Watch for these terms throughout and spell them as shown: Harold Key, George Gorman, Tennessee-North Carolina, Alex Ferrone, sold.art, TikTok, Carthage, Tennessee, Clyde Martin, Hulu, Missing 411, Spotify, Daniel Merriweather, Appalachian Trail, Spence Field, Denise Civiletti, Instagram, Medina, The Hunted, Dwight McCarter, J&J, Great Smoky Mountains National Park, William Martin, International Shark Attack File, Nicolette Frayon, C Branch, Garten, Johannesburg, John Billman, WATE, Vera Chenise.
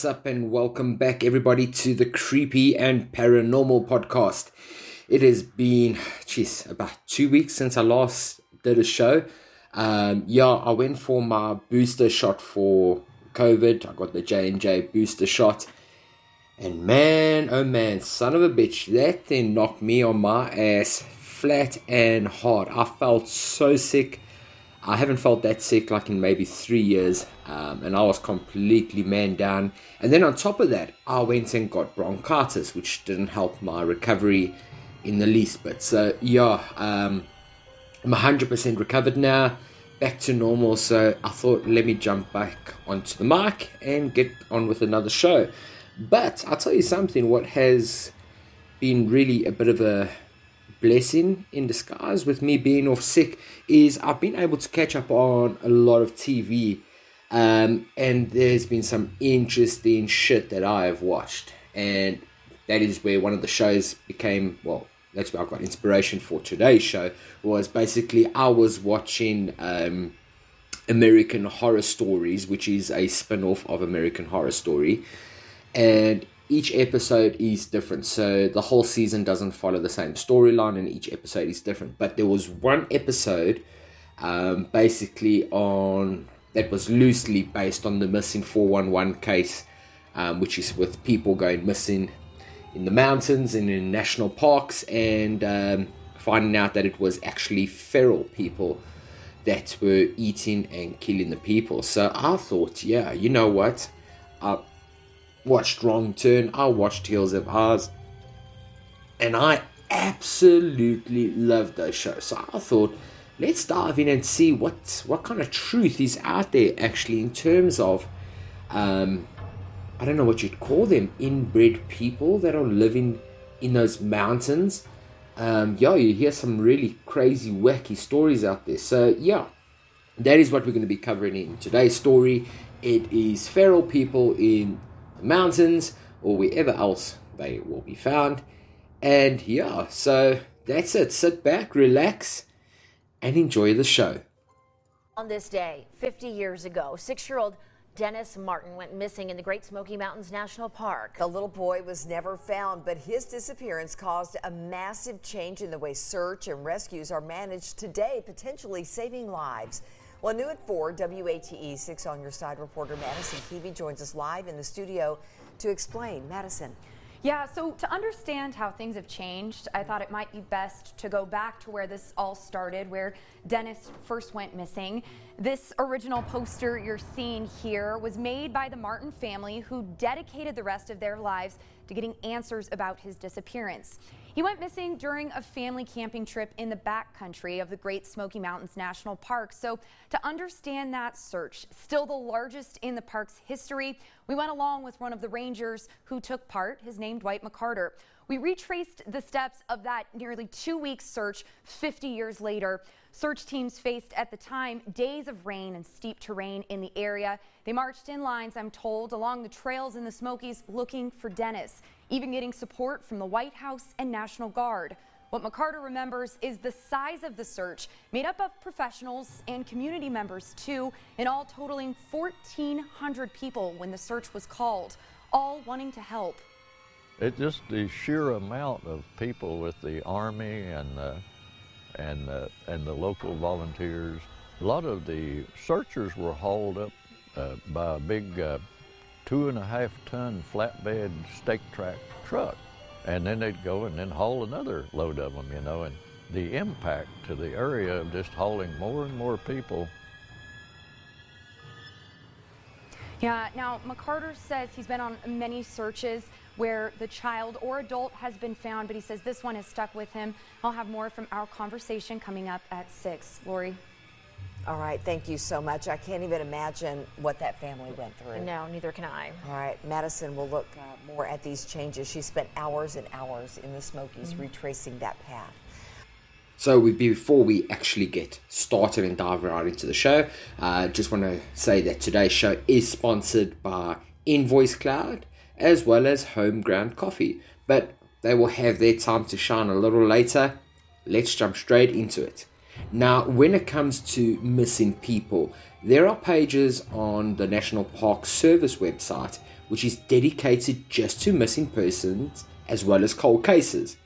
What's up and welcome back everybody to the Creepy and Paranormal Podcast. It has been, about 2 weeks since I last did a show. I went for my booster shot for COVID. I got the J&J booster shot. And man, oh man, son of a bitch, that thing knocked me on my ass flat and hard. I felt so sick. I haven't felt that sick like in maybe 3 years, and I was completely man down. And then on top of that, I went and got bronchitis, which didn't help my recovery in the least bit. So yeah, I'm 100% recovered now, back to normal. So I thought, let me jump back onto the mic and get on with another show. But I'll tell you something, what has been really a bit of a blessing in disguise with me being off sick is I've been able to catch up on a lot of TV, and there's been some interesting shit that I have watched, and that is where one of the shows became, well, that's where I got inspiration for today's show, was basically I was watching American Horror Stories, which is a spin-off of American Horror Story, and each episode is different, so the whole season doesn't follow the same storyline and each episode is different. But there was one episode basically on that was loosely based on the Missing 411 case, which is with people going missing in the mountains and in national parks, and finding out that it was actually feral people that were eating and killing the people. So I thought, yeah, you know what, I watched Wrong Turn, I watched Hills Have Eyes, and I absolutely loved those shows. So I thought, let's dive in and see what kind of truth is out there actually in terms of, I don't know what you'd call them, inbred people that are living in those mountains. You hear some really crazy, wacky stories out there. So yeah, that is what we're going to be covering in today's story. It is feral people in mountains or wherever else they will be found. And yeah, so that's it. Sit back, relax, and enjoy the show. On this day 50 years ago, 6-year-old Dennis Martin went missing in the Great Smoky Mountains National Park. The little boy was never found, but his disappearance caused a massive change in the way search and rescues are managed today, potentially saving lives. Well, new at 4, WATE 6 on your side reporter Madison Keevy joins us live in the studio to explain. Madison. Yeah, so to understand how things have changed, I thought it might be best to go back to where this all started, where Dennis first went missing. This original poster you're seeing here was made by the Martin family, who dedicated the rest of their lives to getting answers about his disappearance. He went missing during a family camping trip in the backcountry of the Great Smoky Mountains National Park. So to understand that search, still the largest in the park's history, we went along with one of the rangers who took part, his name Dwight McCarter. We retraced the steps of that nearly 2-week search 50 years later. Search teams faced at the time days of rain and steep terrain in the area. They marched in lines, I'm told, along the trails in the Smokies looking for Dennis, even getting support from the White House and National Guard. What McCarter remembers is the size of the search, made up of professionals and community members too, in all totaling 1,400 people when the search was called, all wanting to help. It's just the sheer amount of people with the Army and the local volunteers. A lot of the searchers were hauled up by a big 2.5-ton flatbed stake track truck, and then they'd go and then haul another load of them, you know, and the impact to the area of just hauling more and more people. Yeah, now McCarter says he's been on many searches. where the child or adult has been found, but he says this one has stuck with him. I'll have more from our conversation coming up at 6. Lori. All right, thank you so much. I can't even imagine what that family went through. No, neither can I. All right, Madison will look more at these changes. She spent hours and hours in the Smokies retracing that path. So before we actually get started and dive right into the show, I just want to say that today's show is sponsored by Invoice Cloud as well as Homeground Coffee. But they will have their time to shine a little later. Let's jump straight into it. Now, when it comes to missing people, there are pages on the National Park Service website which is dedicated just to missing persons as well as cold cases.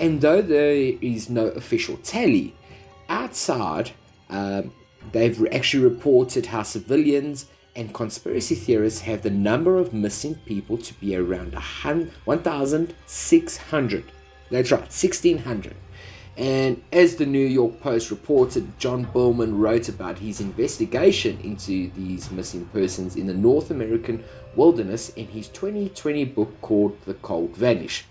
And though there is no official tally, outside they've actually reported how civilians and conspiracy theorists have the number of missing people to be around 1,600. That's right, 1,600. And as the New York Post reported, John Billman wrote about his investigation into these missing persons in the North American wilderness in his 2020 book called The Cold Vanish.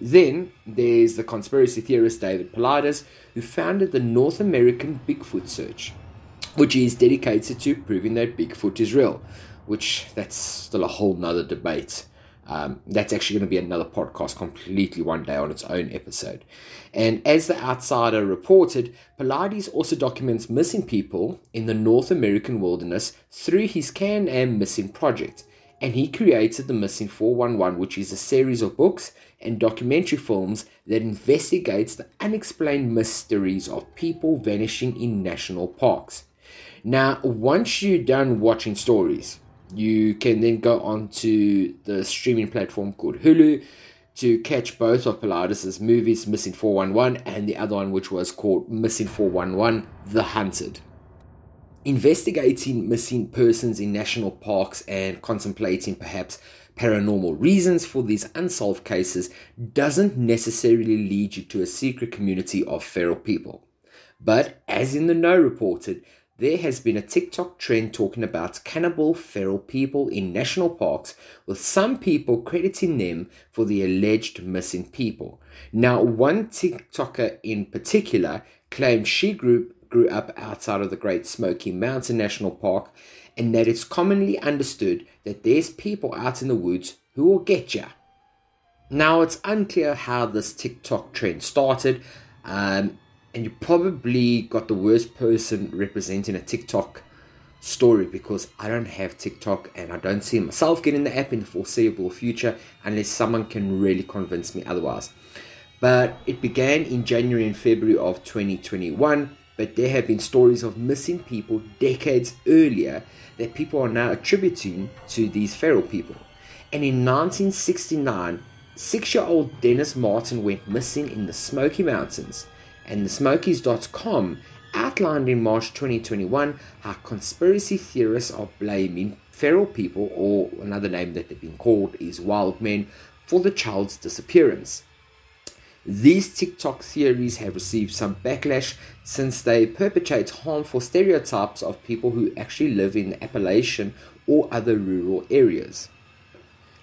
Then there's the conspiracy theorist David Pilatus, who founded the North American Bigfoot Search, which is dedicated to proving that Bigfoot is real, which that's still a whole nother debate. That's actually going to be another podcast completely one day on its own episode. And as The Outsider reported, Pilates also documents missing people in the North American wilderness through his Can-Am Missing Project. And he created the Missing 411, which is a series of books and documentary films that investigates the unexplained mysteries of people vanishing in national parks. Now, once you're done watching stories, you can then go on to the streaming platform called Hulu to catch both of Pilatus' movies, Missing 411, and the other one, which was called Missing 411, The Hunted. Investigating missing persons in national parks and contemplating perhaps paranormal reasons for these unsolved cases doesn't necessarily lead you to a secret community of feral people. But as In The Know reported, there has been a TikTok trend talking about cannibal feral people in national parks, with some people crediting them for the alleged missing people. Now, one TikToker in particular claimed she grew up outside of the Great Smoky Mountains National Park, and that it's commonly understood that there's people out in the woods who will get ya. Now, it's unclear how this TikTok trend started, and you probably got the worst person representing a TikTok story, because I don't have TikTok and I don't see myself getting the app in the foreseeable future unless someone can really convince me otherwise. But it began in January and February of 2021, but there have been stories of missing people decades earlier that people are now attributing to these feral people. And in 1969, 6-year-old Dennis Martin went missing in the Smoky Mountains. And thesmokies.com outlined in March 2021 how conspiracy theorists are blaming feral people, or another name that they've been called is wild men, for the child's disappearance. These TikTok theories have received some backlash since they perpetrate harmful stereotypes of people who actually live in the Appalachian or other rural areas.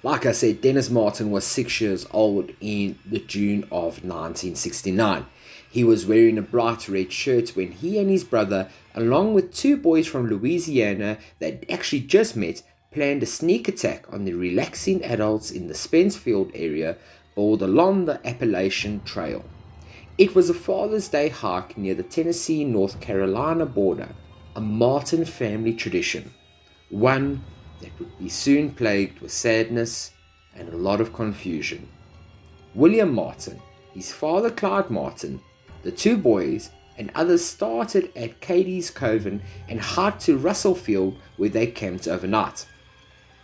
Like I said, Dennis Martin was 6 years old in the June of 1969. He was wearing a bright red shirt when he and his brother, along with two boys from Louisiana that actually just met, planned a sneak attack on the relaxing adults in the Spence Field area board along the Appalachian Trail. It was a Father's Day hike near the Tennessee-North Carolina border, a Martin family tradition, one that would be soon plagued with sadness and a lot of confusion. William Martin, his father Clyde Martin, the two boys and others started at Cades Cove and hiked to Russell Field, where they camped overnight.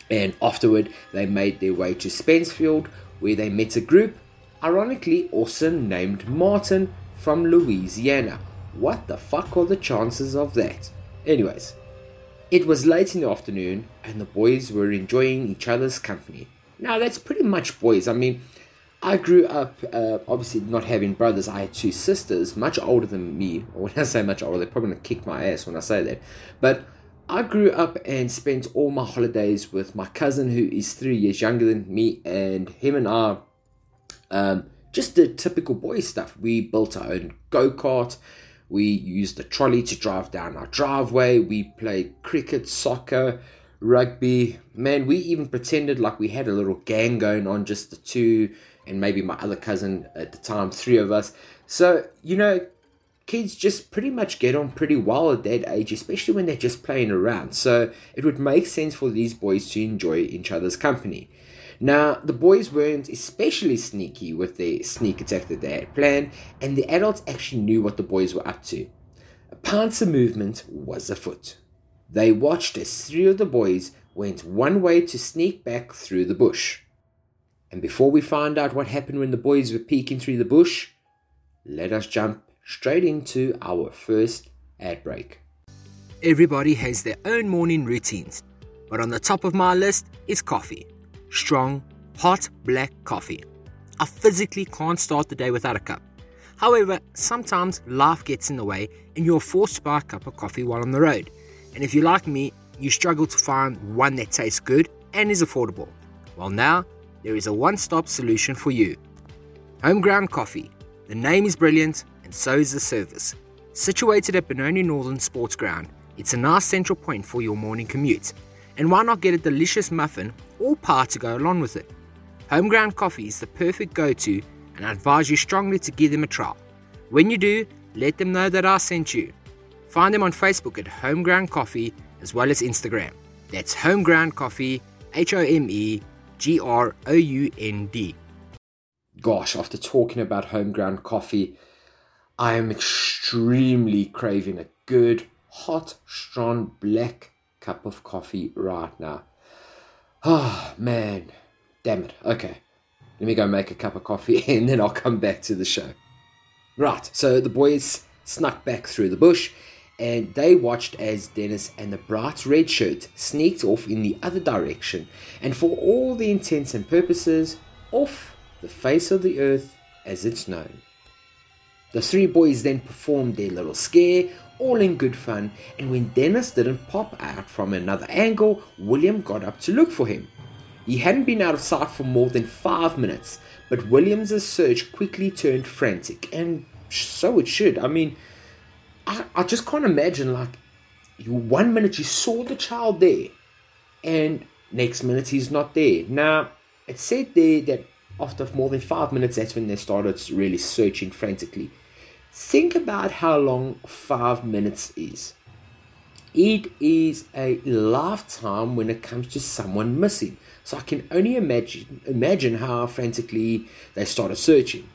And afterward, they made their way to Spence Field, where they met a group, ironically also named Martin, from Louisiana. What the fuck are the chances of that? Anyways, it was late in the afternoon and the boys were enjoying each other's company. Now, that's pretty much boys. I mean, I grew up, obviously not having brothers. I had two sisters, much older than me. When I say much older, they're probably going to kick my ass when I say that. But I grew up and spent all my holidays with my cousin, who is 3 years younger than me, and him and I just did typical boy stuff. We built our own go-kart, we used the trolley to drive down our driveway, we played cricket, soccer, rugby. Man, we even pretended like we had a little gang going on, just the two and maybe my other cousin at the time, three of us. So, you know, kids just pretty much get on pretty well at that age, especially when they're just playing around. So it would make sense for these boys to enjoy each other's company. Now, the boys weren't especially sneaky with their sneak attack that they had planned, and the adults actually knew what the boys were up to. A pincer movement was afoot. They watched as three of the boys went one way to sneak back through the bush. And before we find out what happened when the boys were peeking through the bush, let us jump straight into our first ad break. Everybody has their own morning routines, but on the top of my list is coffee. Strong, hot, black coffee. I physically can't start the day without a cup. However, sometimes life gets in the way and you're forced to buy a cup of coffee while on the road. And if you're like me, you struggle to find one that tastes good and is affordable. Well, now there is a one-stop solution for you. Homeground Coffee. The name is brilliant, and so is the service. Situated at Benoni Northern Sports Ground, it's a nice central point for your morning commute. And why not get a delicious muffin or pie to go along with it? Homeground Coffee is the perfect go-to, and I advise you strongly to give them a try. When you do, let them know that I sent you. Find them on Facebook at Homeground Coffee, as well as Instagram. That's Homeground Coffee, HOMEGROUND. Gosh, after talking about homeground coffee, I am extremely craving a good, hot, strong, black cup of coffee right now. Oh, man. Damn it. Okay. Let me go make a cup of coffee and then I'll come back to the show. Right, so the boys snuck back through the bush and they watched as Dennis and the bright red shirt sneaked off in the other direction, and for all the intents and purposes, off the face of the earth as it's known. The three boys then performed their little scare, all in good fun, and when Dennis didn't pop out from another angle, William got up to look for him. He hadn't been out of sight for more than 5 minutes, but William's search quickly turned frantic, and so it should. I mean, I just can't imagine, like, you 1 minute you saw the child there and next minute he's not there. Now, it said there that after more than 5 minutes, that's when they started really searching frantically. Think about how long 5 minutes is. It is a lifetime when it comes to someone missing. So I can only imagine how frantically they started searching.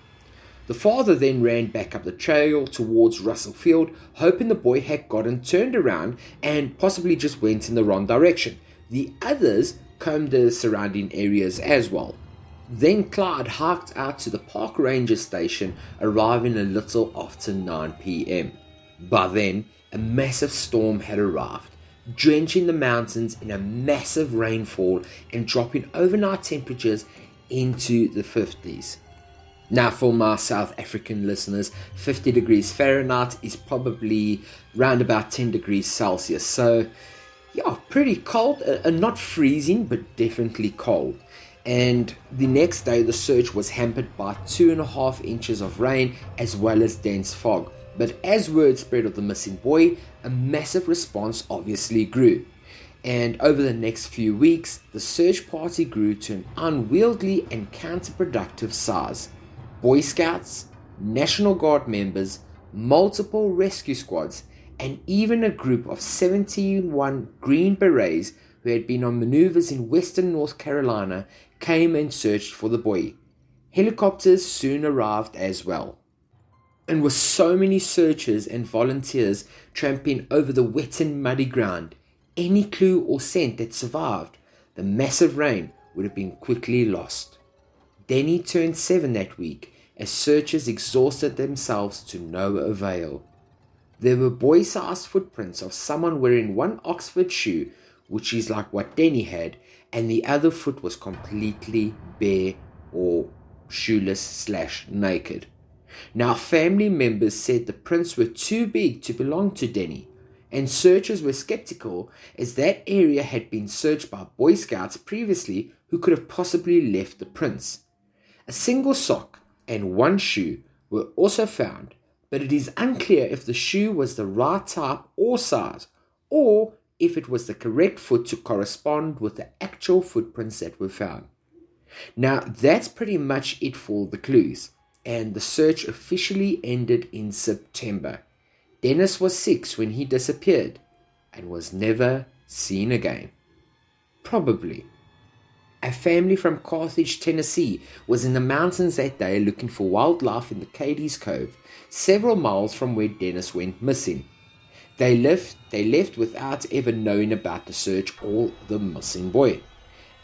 The father then ran back up the trail towards Russell Field, hoping the boy had gotten turned around and possibly just went in the wrong direction. The others combed the surrounding areas as well. Then Clyde hiked out to the park ranger station, arriving a little after 9 p.m. By then, a massive storm had arrived, drenching the mountains in a massive rainfall and dropping overnight temperatures into the 50s. Now, for my South African listeners, 50 degrees Fahrenheit is probably round about 10 degrees Celsius. So, yeah, pretty cold. Not freezing, but definitely cold. And the next day, the search was hampered by 2.5 inches of rain as well as dense fog. But as word spread of the missing boy, a massive response obviously grew. And over the next few weeks, the search party grew to an unwieldy and counterproductive size. Boy Scouts, National Guard members, multiple rescue squads, and even a group of 71 Green Berets who had been on maneuvers in western North Carolina came and searched for the boy. Helicopters soon arrived as well. And with so many searchers and volunteers tramping over the wet and muddy ground, any clue or scent that survived the massive rain would have been quickly lost. Denny turned 7 that week as searchers exhausted themselves to no avail. There were boy-sized footprints of someone wearing one Oxford shoe, which is like what Denny had, and the other foot was completely bare or shoeless/naked. Now, family members said the prints were too big to belong to Denny, and searchers were skeptical as that area had been searched by Boy Scouts previously who could have possibly left the prints. A single sock and one shoe were also found, but it is unclear if the shoe was the right type or size, or if it was the correct foot to correspond with the actual footprints that were found. Now, that's pretty much it for the clues, and the search officially ended in September. Dennis was 6 when he disappeared and was never seen again. Probably. A family from Carthage, Tennessee was in the mountains that day looking for wildlife in the Cades Cove, several miles from where Dennis went missing. They left without ever knowing about the search or the missing boy.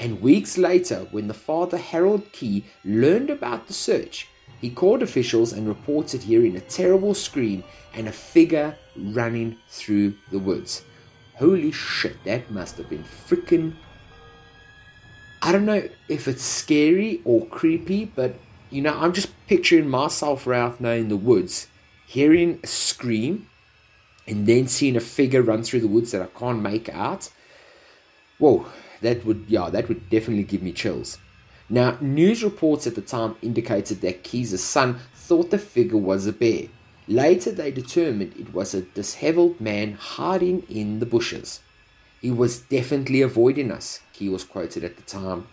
And weeks later, when the father Harold Key learned about the search, he called officials and reported hearing a terrible scream and a figure running through the woods. Holy shit, that must have been freaking... I don't know if it's scary or creepy, but, you know, I'm just picturing myself right now in the woods, hearing a scream, and then seeing a figure run through the woods that I can't make out. Whoa, that would definitely give me chills. Now, news reports at the time indicated that Key's son thought the figure was a bear. Later, they determined it was a disheveled man hiding in the bushes. "He was definitely avoiding us," Key was quoted at the time.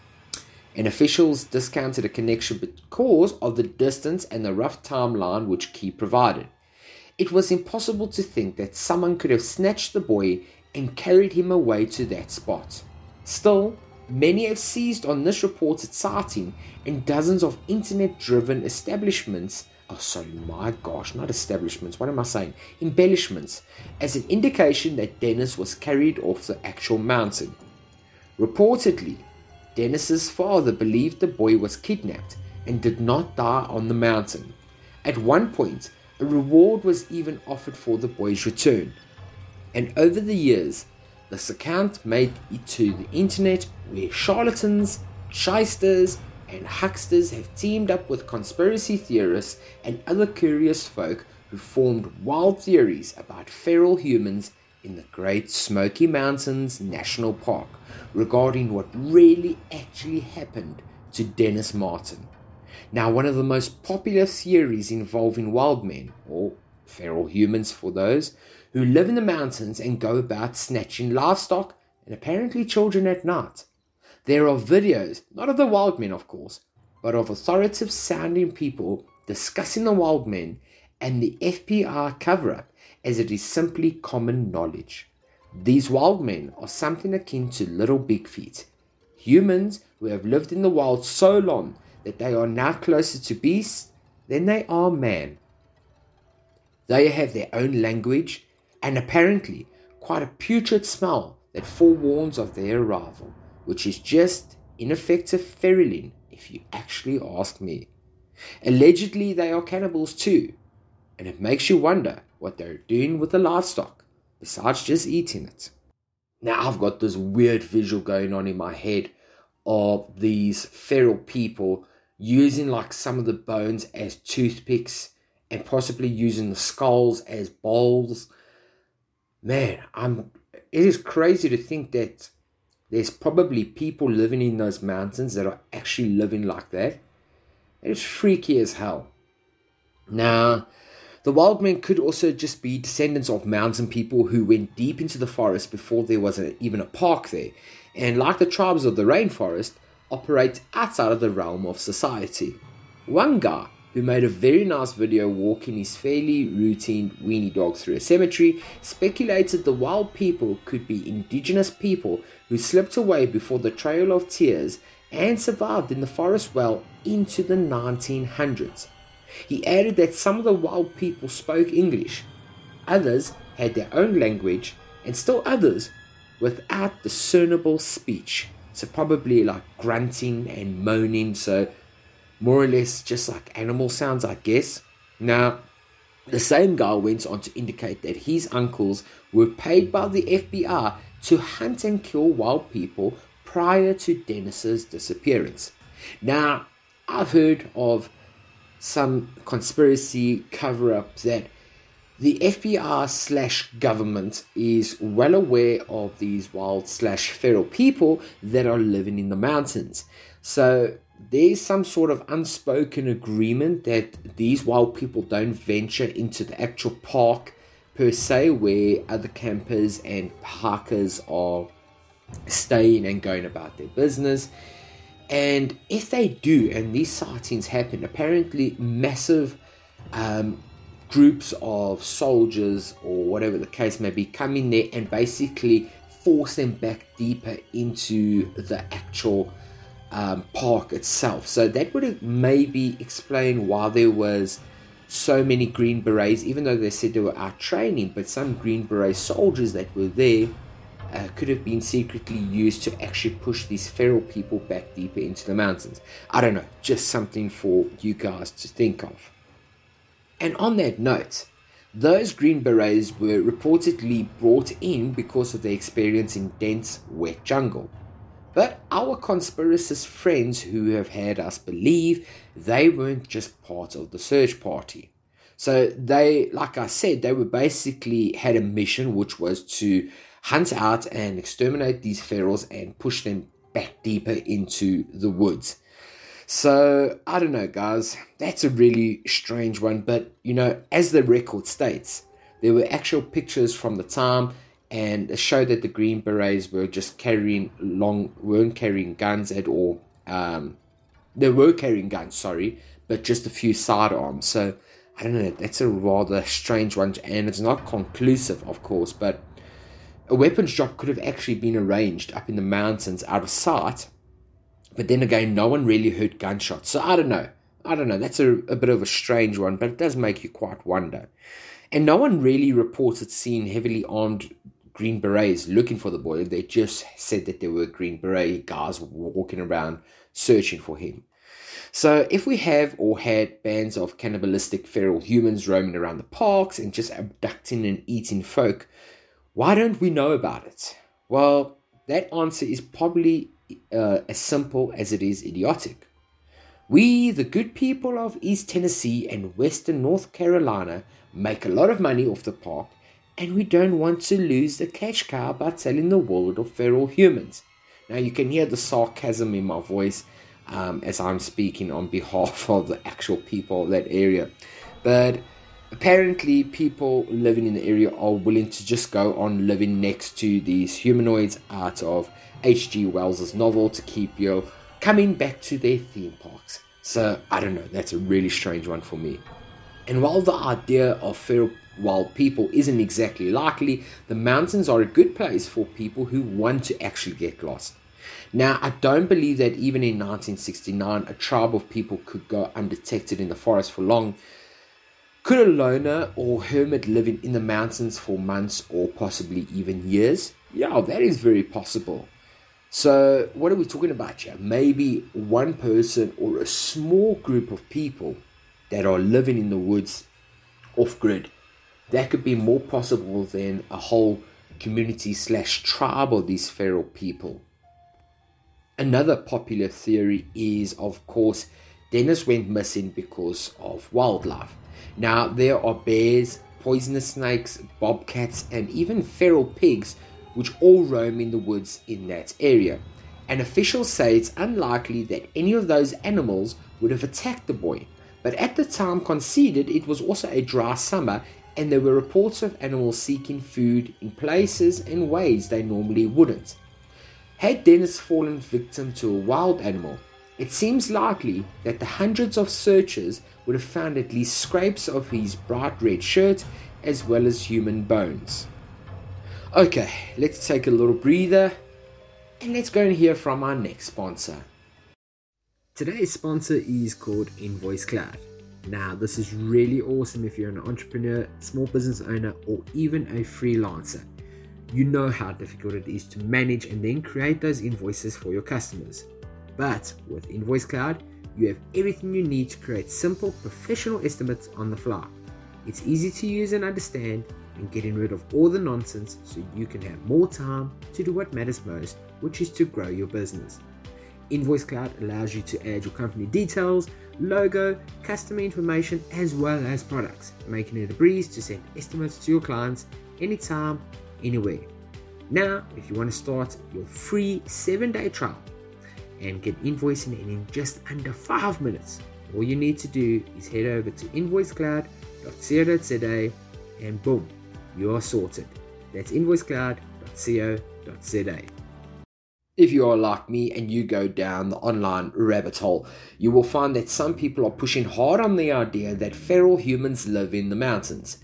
And officials discounted a connection because of the distance and the rough timeline which Key provided. It was impossible to think that someone could have snatched the boy and carried him away to that spot. Still, many have seized on this reported sighting, and dozens of internet-driven embellishments, as an indication that Dennis was carried off the actual mountain. Reportedly, Dennis's father believed the boy was kidnapped and did not die on the mountain. At one point, a reward was even offered for the boy's return. And over the years, this account made it to the internet, where charlatans, shysters, and hucksters have teamed up with conspiracy theorists and other curious folk who formed wild theories about feral humans in the Great Smoky Mountains National Park regarding what really actually happened to Dennis Martin. Now, one of the most popular theories involving wild men, or feral humans for those, who live in the mountains and go about snatching livestock and apparently children at night. There are videos, not of the wild men of course, but of authoritative sounding people discussing the wild men and the FBI cover-up, as it is simply common knowledge. These wild men are something akin to little big feet, humans who have lived in the wild so long that they are now closer to beasts than they are man. They have their own language and apparently quite a putrid smell that forewarns of their arrival, which is just ineffective ferulin if you actually ask me. Allegedly they are cannibals too, and it makes you wonder what they're doing with the livestock besides just eating it. Now, I've got this weird visual going on in my head of these feral people using like some of the bones as toothpicks and possibly using the skulls as bowls. Man, it is crazy to think that there's probably people living in those mountains that are actually living like that. It's freaky as hell. Now, the wild men could also just be descendants of mountain people who went deep into the forest before there was even a park there, and like the tribes of the rainforest, operate outside of the realm of society. One guy who made a very nice video walking his fairly routine weenie dog through a cemetery, speculated the wild people could be indigenous people who slipped away before the Trail of Tears and survived in the forest well into the 1900s. He added that some of the wild people spoke English, others had their own language, and still others without discernible speech, so probably like grunting and moaning, so more or less just like animal sounds, I guess. Now, the same guy went on to indicate that his uncles were paid by the FBI to hunt and kill wild people prior to Dennis's disappearance. Now, I've heard of some conspiracy cover-up that The FBI/government is well aware of these wild/feral people that are living in the mountains. So there's some sort of unspoken agreement that these wild people don't venture into the actual park per se, where other campers and parkers are staying and going about their business. And if they do, and these sightings happen, apparently massive groups of soldiers or whatever the case may be come in there and basically force them back deeper into the actual park itself. So that would maybe explain why there was so many Green Berets, even though they said they were out training, but some Green Beret soldiers that were there could have been secretly used to actually push these feral people back deeper into the mountains. I don't know, just something for you guys to think of. And on that note, those Green Berets were reportedly brought in because of their experience in dense, wet jungle. But our conspiracist friends who have had us believe they weren't just part of the search party. So they, like I said, they were basically had a mission, which was to hunt out and exterminate these ferals and push them back deeper into the woods. So, I don't know, guys, that's a really strange one, but, you know, as the record states, there were actual pictures from the time, and it showed that the Green Berets were just weren't carrying guns at all. They were carrying guns, but just a few sidearms. So, I don't know, that's a rather strange one, and it's not conclusive, of course, but a weapons drop could have actually been arranged up in the mountains out of sight. But then again, no one really heard gunshots. So I don't know. That's a bit of a strange one, but it does make you quite wonder. And no one really reported seeing heavily armed Green Berets looking for the boy. They just said that there were Green Beret guys walking around searching for him. So if we have or had bands of cannibalistic feral humans roaming around the parks and just abducting and eating folk, why don't we know about it? Well, that answer is probably as simple as it is idiotic. We, the good people of East Tennessee and Western North Carolina, make a lot of money off the park, and we don't want to lose the cash cow by telling the world of feral humans. Now you can hear the sarcasm in my voice as I'm speaking on behalf of the actual people of that area. But apparently people living in the area are willing to just go on living next to these humanoids out of H.G. Wells' novel To Keep You coming back to their theme parks. So, I don't know, that's a really strange one for me. And while the idea of feral wild people isn't exactly likely, the mountains are a good place for people who want to actually get lost. Now, I don't believe that even in 1969, a tribe of people could go undetected in the forest for long. Could a loner or hermit living in the mountains for months or possibly even years? Yeah, that is very possible. So what are we talking about here? Maybe one person or a small group of people that are living in the woods off-grid. That could be more possible than a whole community/tribe of these feral people. Another popular theory is, of course, Dennis went missing because of wildlife. Now, there are bears, poisonous snakes, bobcats, and even feral pigs which all roam in the woods in that area, and officials say it's unlikely that any of those animals would have attacked the boy, but at the time conceded it was also a dry summer and there were reports of animals seeking food in places and ways they normally wouldn't. Had Dennis fallen victim to a wild animal, it seems likely that the hundreds of searchers would have found at least scraps of his bright red shirt as well as human bones. Okay, let's take a little breather and let's go and hear from our next sponsor. Today's sponsor is called Invoice Cloud. Now, this is really awesome if you're an entrepreneur, small business owner, or even a freelancer. You know how difficult it is to manage and then create those invoices for your customers. But with Invoice Cloud, you have everything you need to create simple, professional estimates on the fly. It's easy to use and understand, and getting rid of all the nonsense so you can have more time to do what matters most, which is to grow your business. Invoice Cloud allows you to add your company details, logo, customer information, as well as products, making it a breeze to send estimates to your clients anytime, anywhere. Now, if you want to start your free 7-day trial and get invoicing in just under 5 minutes, all you need to do is head over to invoicecloud.co.za and boom, you are sorted. That's invoicecloud.co.za. If you are like me and you go down the online rabbit hole, you will find that some people are pushing hard on the idea that feral humans live in the mountains.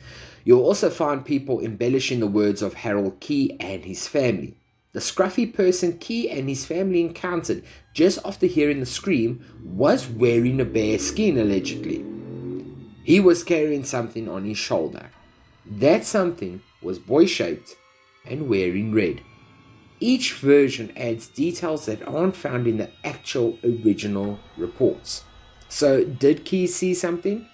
You'll also find people embellishing the words of Harold Key and his family. The scruffy person Key and his family encountered just after hearing the scream was wearing a bear skin, allegedly. He was carrying something on his shoulder. That something was boy-shaped and wearing red. Each version adds details that aren't found in the actual original reports. So, did Key see something?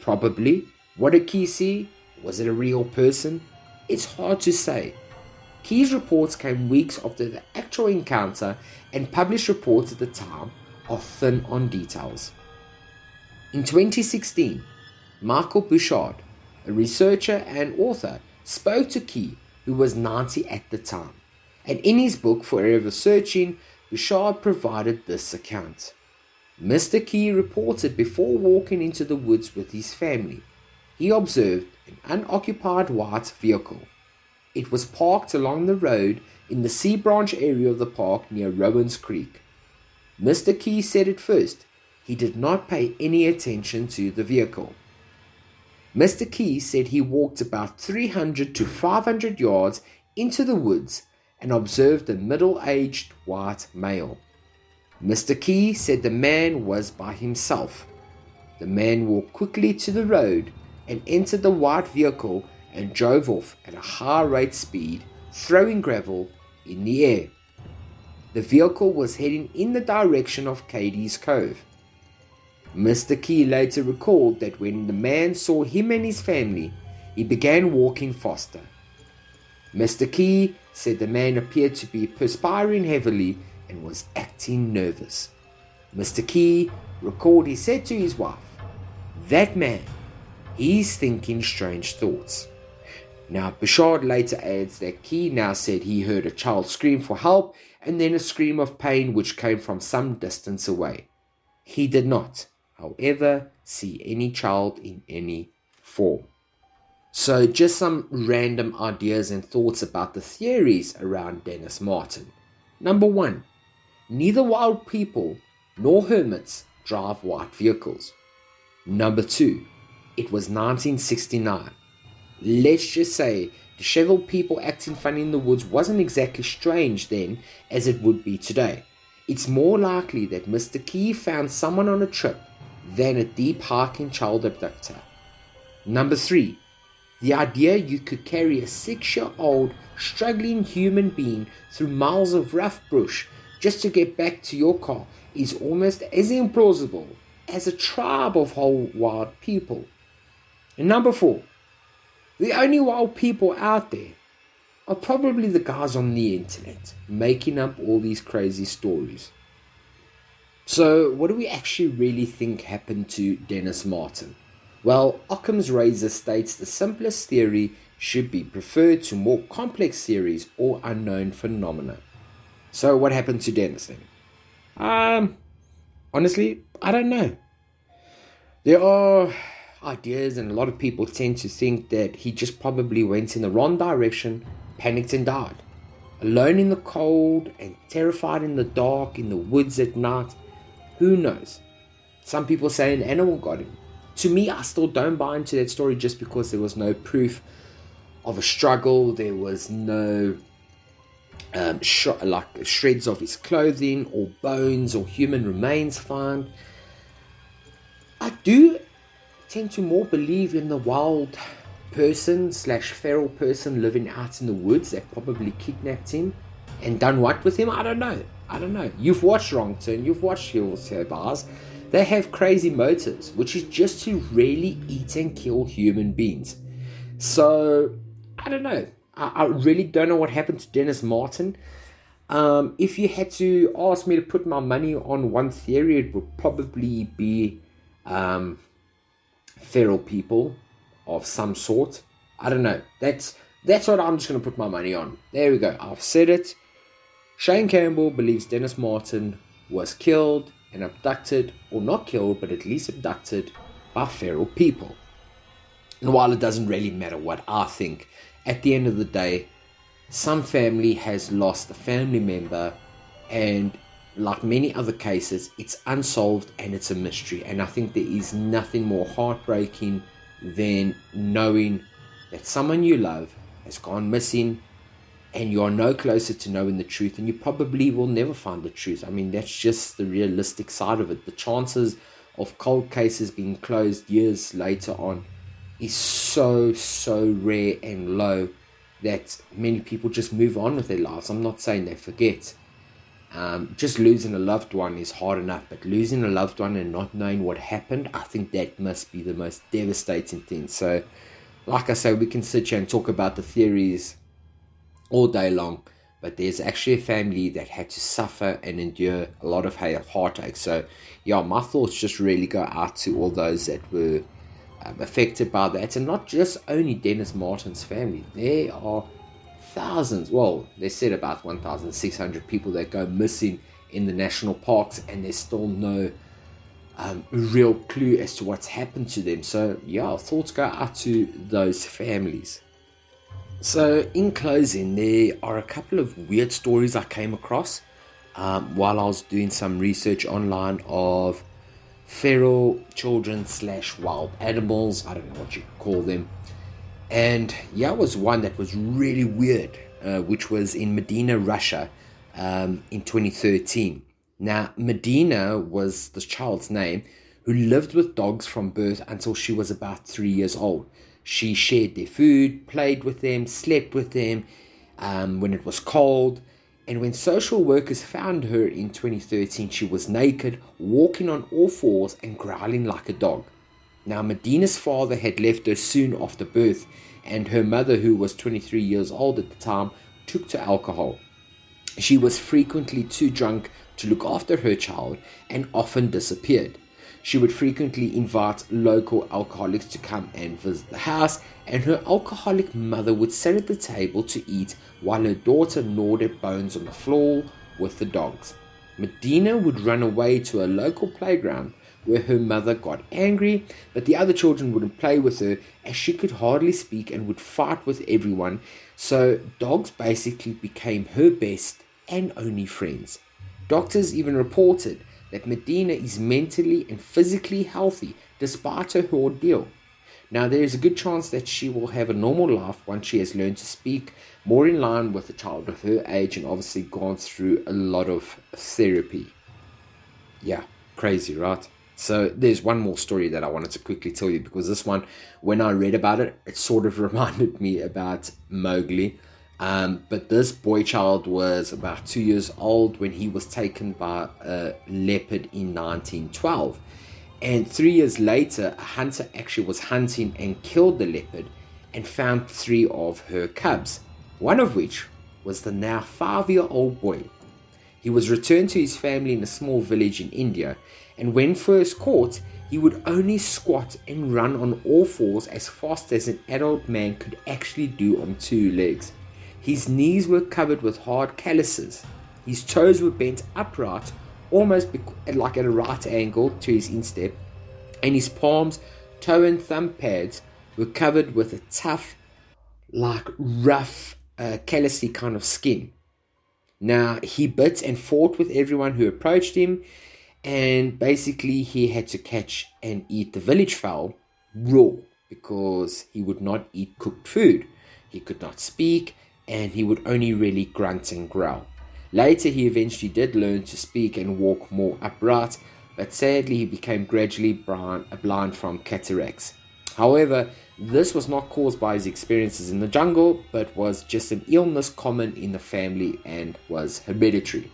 Probably. What did Key see? Was it a real person? It's hard to say. Key's reports came weeks after the actual encounter, and published reports at the time are thin on details. In 2016, Michael Bouchard, a researcher and author, spoke to Key, who was 90 at the time. And in his book, Forever Searching, Bouchard provided this account. Mr. Key reported before walking into the woods with his family, he observed an unoccupied white vehicle. It was parked along the road in the C Branch area of the park near Rowan's Creek. Mr. Key said at first he did not pay any attention to the vehicle. Mr. Key said he walked about 300 to 500 yards into the woods and observed a middle-aged white male. Mr. Key said the man was by himself. The man walked quickly to the road and entered the white vehicle and drove off at a high rate speed, throwing gravel in the air. The vehicle was heading in the direction of Cades Cove. Mr. Key later recalled that when the man saw him and his family, he began walking faster. Mr. Key said the man appeared to be perspiring heavily and was acting nervous. Mr. Key recalled he said to his wife, "That man, he's thinking strange thoughts." Now, Bouchard later adds that Key now said he heard a child scream for help and then a scream of pain which came from some distance away. He did not, however, see any child in any form. So just some random ideas and thoughts about the theories around Dennis Martin. Number 1. Neither wild people nor hermits drive white vehicles. Number 2. It was 1969. Let's just say disheveled people acting funny in the woods wasn't exactly strange then as it would be today. It's more likely that Mr. Key found someone on a trip than a deep hiking child abductor. Number 3. The idea you could carry a 6-year-old struggling human being through miles of rough bush just to get back to your car is almost as implausible as a tribe of whole wild people. And number 4, the only wild people out there are probably the guys on the internet making up all these crazy stories. So what do we actually really think happened to Dennis Martin? Well, Occam's razor states the simplest theory should be preferred to more complex theories or unknown phenomena. So what happened to Dennis then? Honestly, I don't know. There are ideas, and a lot of people tend to think that he just probably went in the wrong direction, panicked and died. Alone in the cold and terrified in the dark, in the woods at night, who knows? Some people say an animal got him. To me, I still don't buy into that story just because there was no proof of a struggle. There was no shreds of his clothing or bones or human remains found. I do tend to more believe in the wild person / feral person living out in the woods that probably kidnapped him and done what with him. I don't know. You've watched Wrong Turn. You've watched Hills Have Eyes. They have crazy motives, which is just to really eat and kill human beings. So, I don't know. I really don't know what happened to Dennis Martin. If you had to ask me to put my money on one theory, it would probably be feral people of some sort. I don't know. That's what I'm just going to put my money on. There we go. I've said it. Shane Campbell believes Dennis Martin was killed and abducted, or not killed, but at least abducted by feral people. And while it doesn't really matter what I think, at the end of the day, some family has lost a family member, and like many other cases, it's unsolved and it's a mystery. And I think there is nothing more heartbreaking than knowing that someone you love has gone missing, and you are no closer to knowing the truth, and you probably will never find the truth. I mean, that's just the realistic side of it. The chances of cold cases being closed years later on is so rare and low that many people just move on with their lives. I'm not saying they forget. Just losing a loved one is hard enough, but losing a loved one and not knowing what happened, I think that must be the most devastating thing. So, like I say, we can sit here and talk about the theories all day long, but there's actually a family that had to suffer and endure a lot of heartache. So yeah, my thoughts just really go out to all those that were affected by that, and not just only Dennis Martin's family. There are thousands, well, they said about 1,600 people that go missing in the national parks, and there's still no real clue as to what's happened to them. So yeah, thoughts go out to those families. So in closing, there are a couple of weird stories I came across while I was doing some research online of feral children / wild animals. I don't know what you call them. And yeah, it was one that was really weird, which was in Medina, Russia, in 2013. Now, Medina was the child's name, who lived with dogs from birth until she was about 3 years old. She shared their food, played with them, slept with them when it was cold. And when social workers found her in 2013, she was naked, walking on all fours and growling like a dog. Now, Medina's father had left her soon after birth, and her mother, who was 23 years old at the time, took to alcohol. She was frequently too drunk to look after her child and often disappeared. She would frequently invite local alcoholics to come and visit the house, and her alcoholic mother would sit at the table to eat while her daughter gnawed at bones on the floor with the dogs. Medina would run away to a local playground where her mother got angry, but the other children wouldn't play with her as she could hardly speak and would fight with everyone, so dogs basically became her best and only friends. Doctors even reported that Medina is mentally and physically healthy despite her ordeal. Now, there is a good chance that she will have a normal life once she has learned to speak more in line with a child of her age, and obviously gone through a lot of therapy. Yeah, crazy, right? So there's one more story that I wanted to quickly tell you, because this one, when I read about it, it sort of reminded me about Mowgli. But this boy child was about 2 years old when he was taken by a leopard in 1912. And 3 years later, a hunter actually was hunting and killed the leopard and found three of her cubs, one of which was the now 5-year-old boy. He was returned to his family in a small village in India, and when first caught, he would only squat and run on all fours as fast as an adult man could actually do on two legs. His knees were covered with hard calluses. His toes were bent upright, almost like at a right angle to his instep, and his palms, toe and thumb pads were covered with a tough, like rough, callousy kind of skin. Now, he bit and fought with everyone who approached him, and basically he had to catch and eat the village fowl raw, because he would not eat cooked food. He could not speak, and he would only really grunt and growl. Later, he eventually did learn to speak and walk more upright, but sadly he became gradually blind from cataracts. However, this was not caused by his experiences in the jungle, but was just an illness common in the family and was hereditary.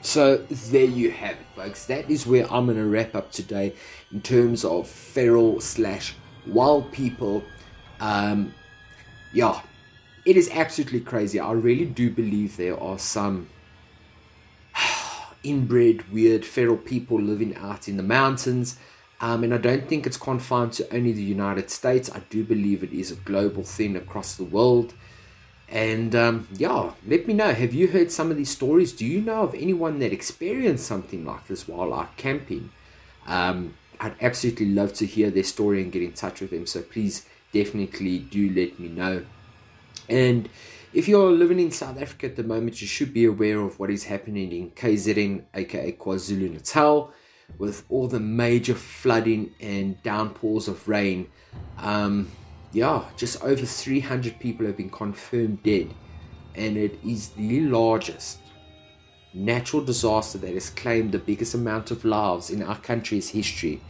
So there you have it, folks. That is where I'm going to wrap up today in terms of feral / wild people. Yeah. It is absolutely crazy. I really do believe there are some inbred, weird, feral people living out in the mountains. And I don't think it's confined to only the United States. I do believe it is a global thing across the world. And yeah, let me know. Have you heard some of these stories? Do you know of anyone that experienced something like this while out camping? I'd absolutely love to hear their story and get in touch with them. So please definitely do let me know. And if you're living in South Africa at the moment, you should be aware of what is happening in KZN, aka KwaZulu-Natal, with all the major flooding and downpours of rain. Yeah, just over 300 people have been confirmed dead, and it is the largest natural disaster that has claimed the biggest amount of lives in our country's history.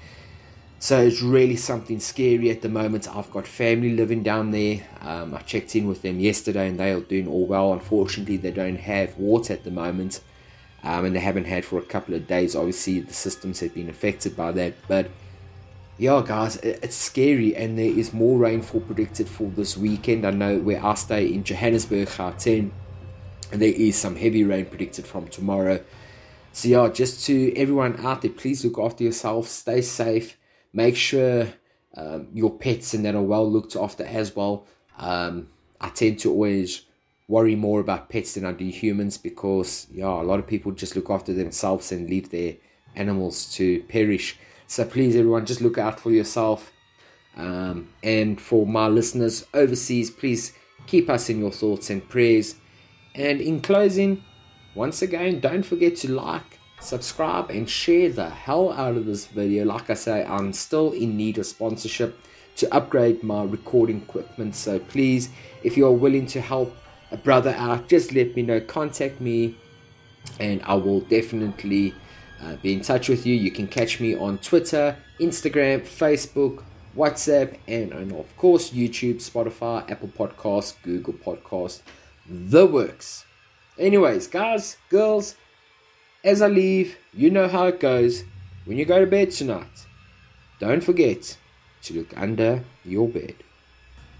So it's really something scary at the moment. I've got family living down there. I checked in with them yesterday and they are doing all well. Unfortunately, they don't have water at the moment, and they haven't had for a couple of days. Obviously, the systems have been affected by that. But yeah, guys, it's scary, and there is more rainfall predicted for this weekend. I know where I stay in Johannesburg, Garten, and there is some heavy rain predicted from tomorrow. So yeah, just to everyone out there, please look after yourself, stay safe. Make sure your pets and that are well looked after as well. I tend to always worry more about pets than I do humans, because a lot of people just look after themselves and leave their animals to perish. So please, everyone, just look out for yourself. And for my listeners overseas, please keep us in your thoughts and prayers. And in closing, once again, don't forget to like, subscribe and share the hell out of this video. Like I say, I'm still in need of sponsorship to upgrade my recording equipment. So please, if you're willing to help a brother out, just let me know. Contact me and I will definitely be in touch with you. You can catch me on Twitter, Instagram, Facebook, WhatsApp, and of course YouTube, Spotify, Apple Podcasts, Google Podcasts, the works. Anyways, guys, girls, as I leave, you know how it goes. When you go to bed tonight, don't forget to look under your bed.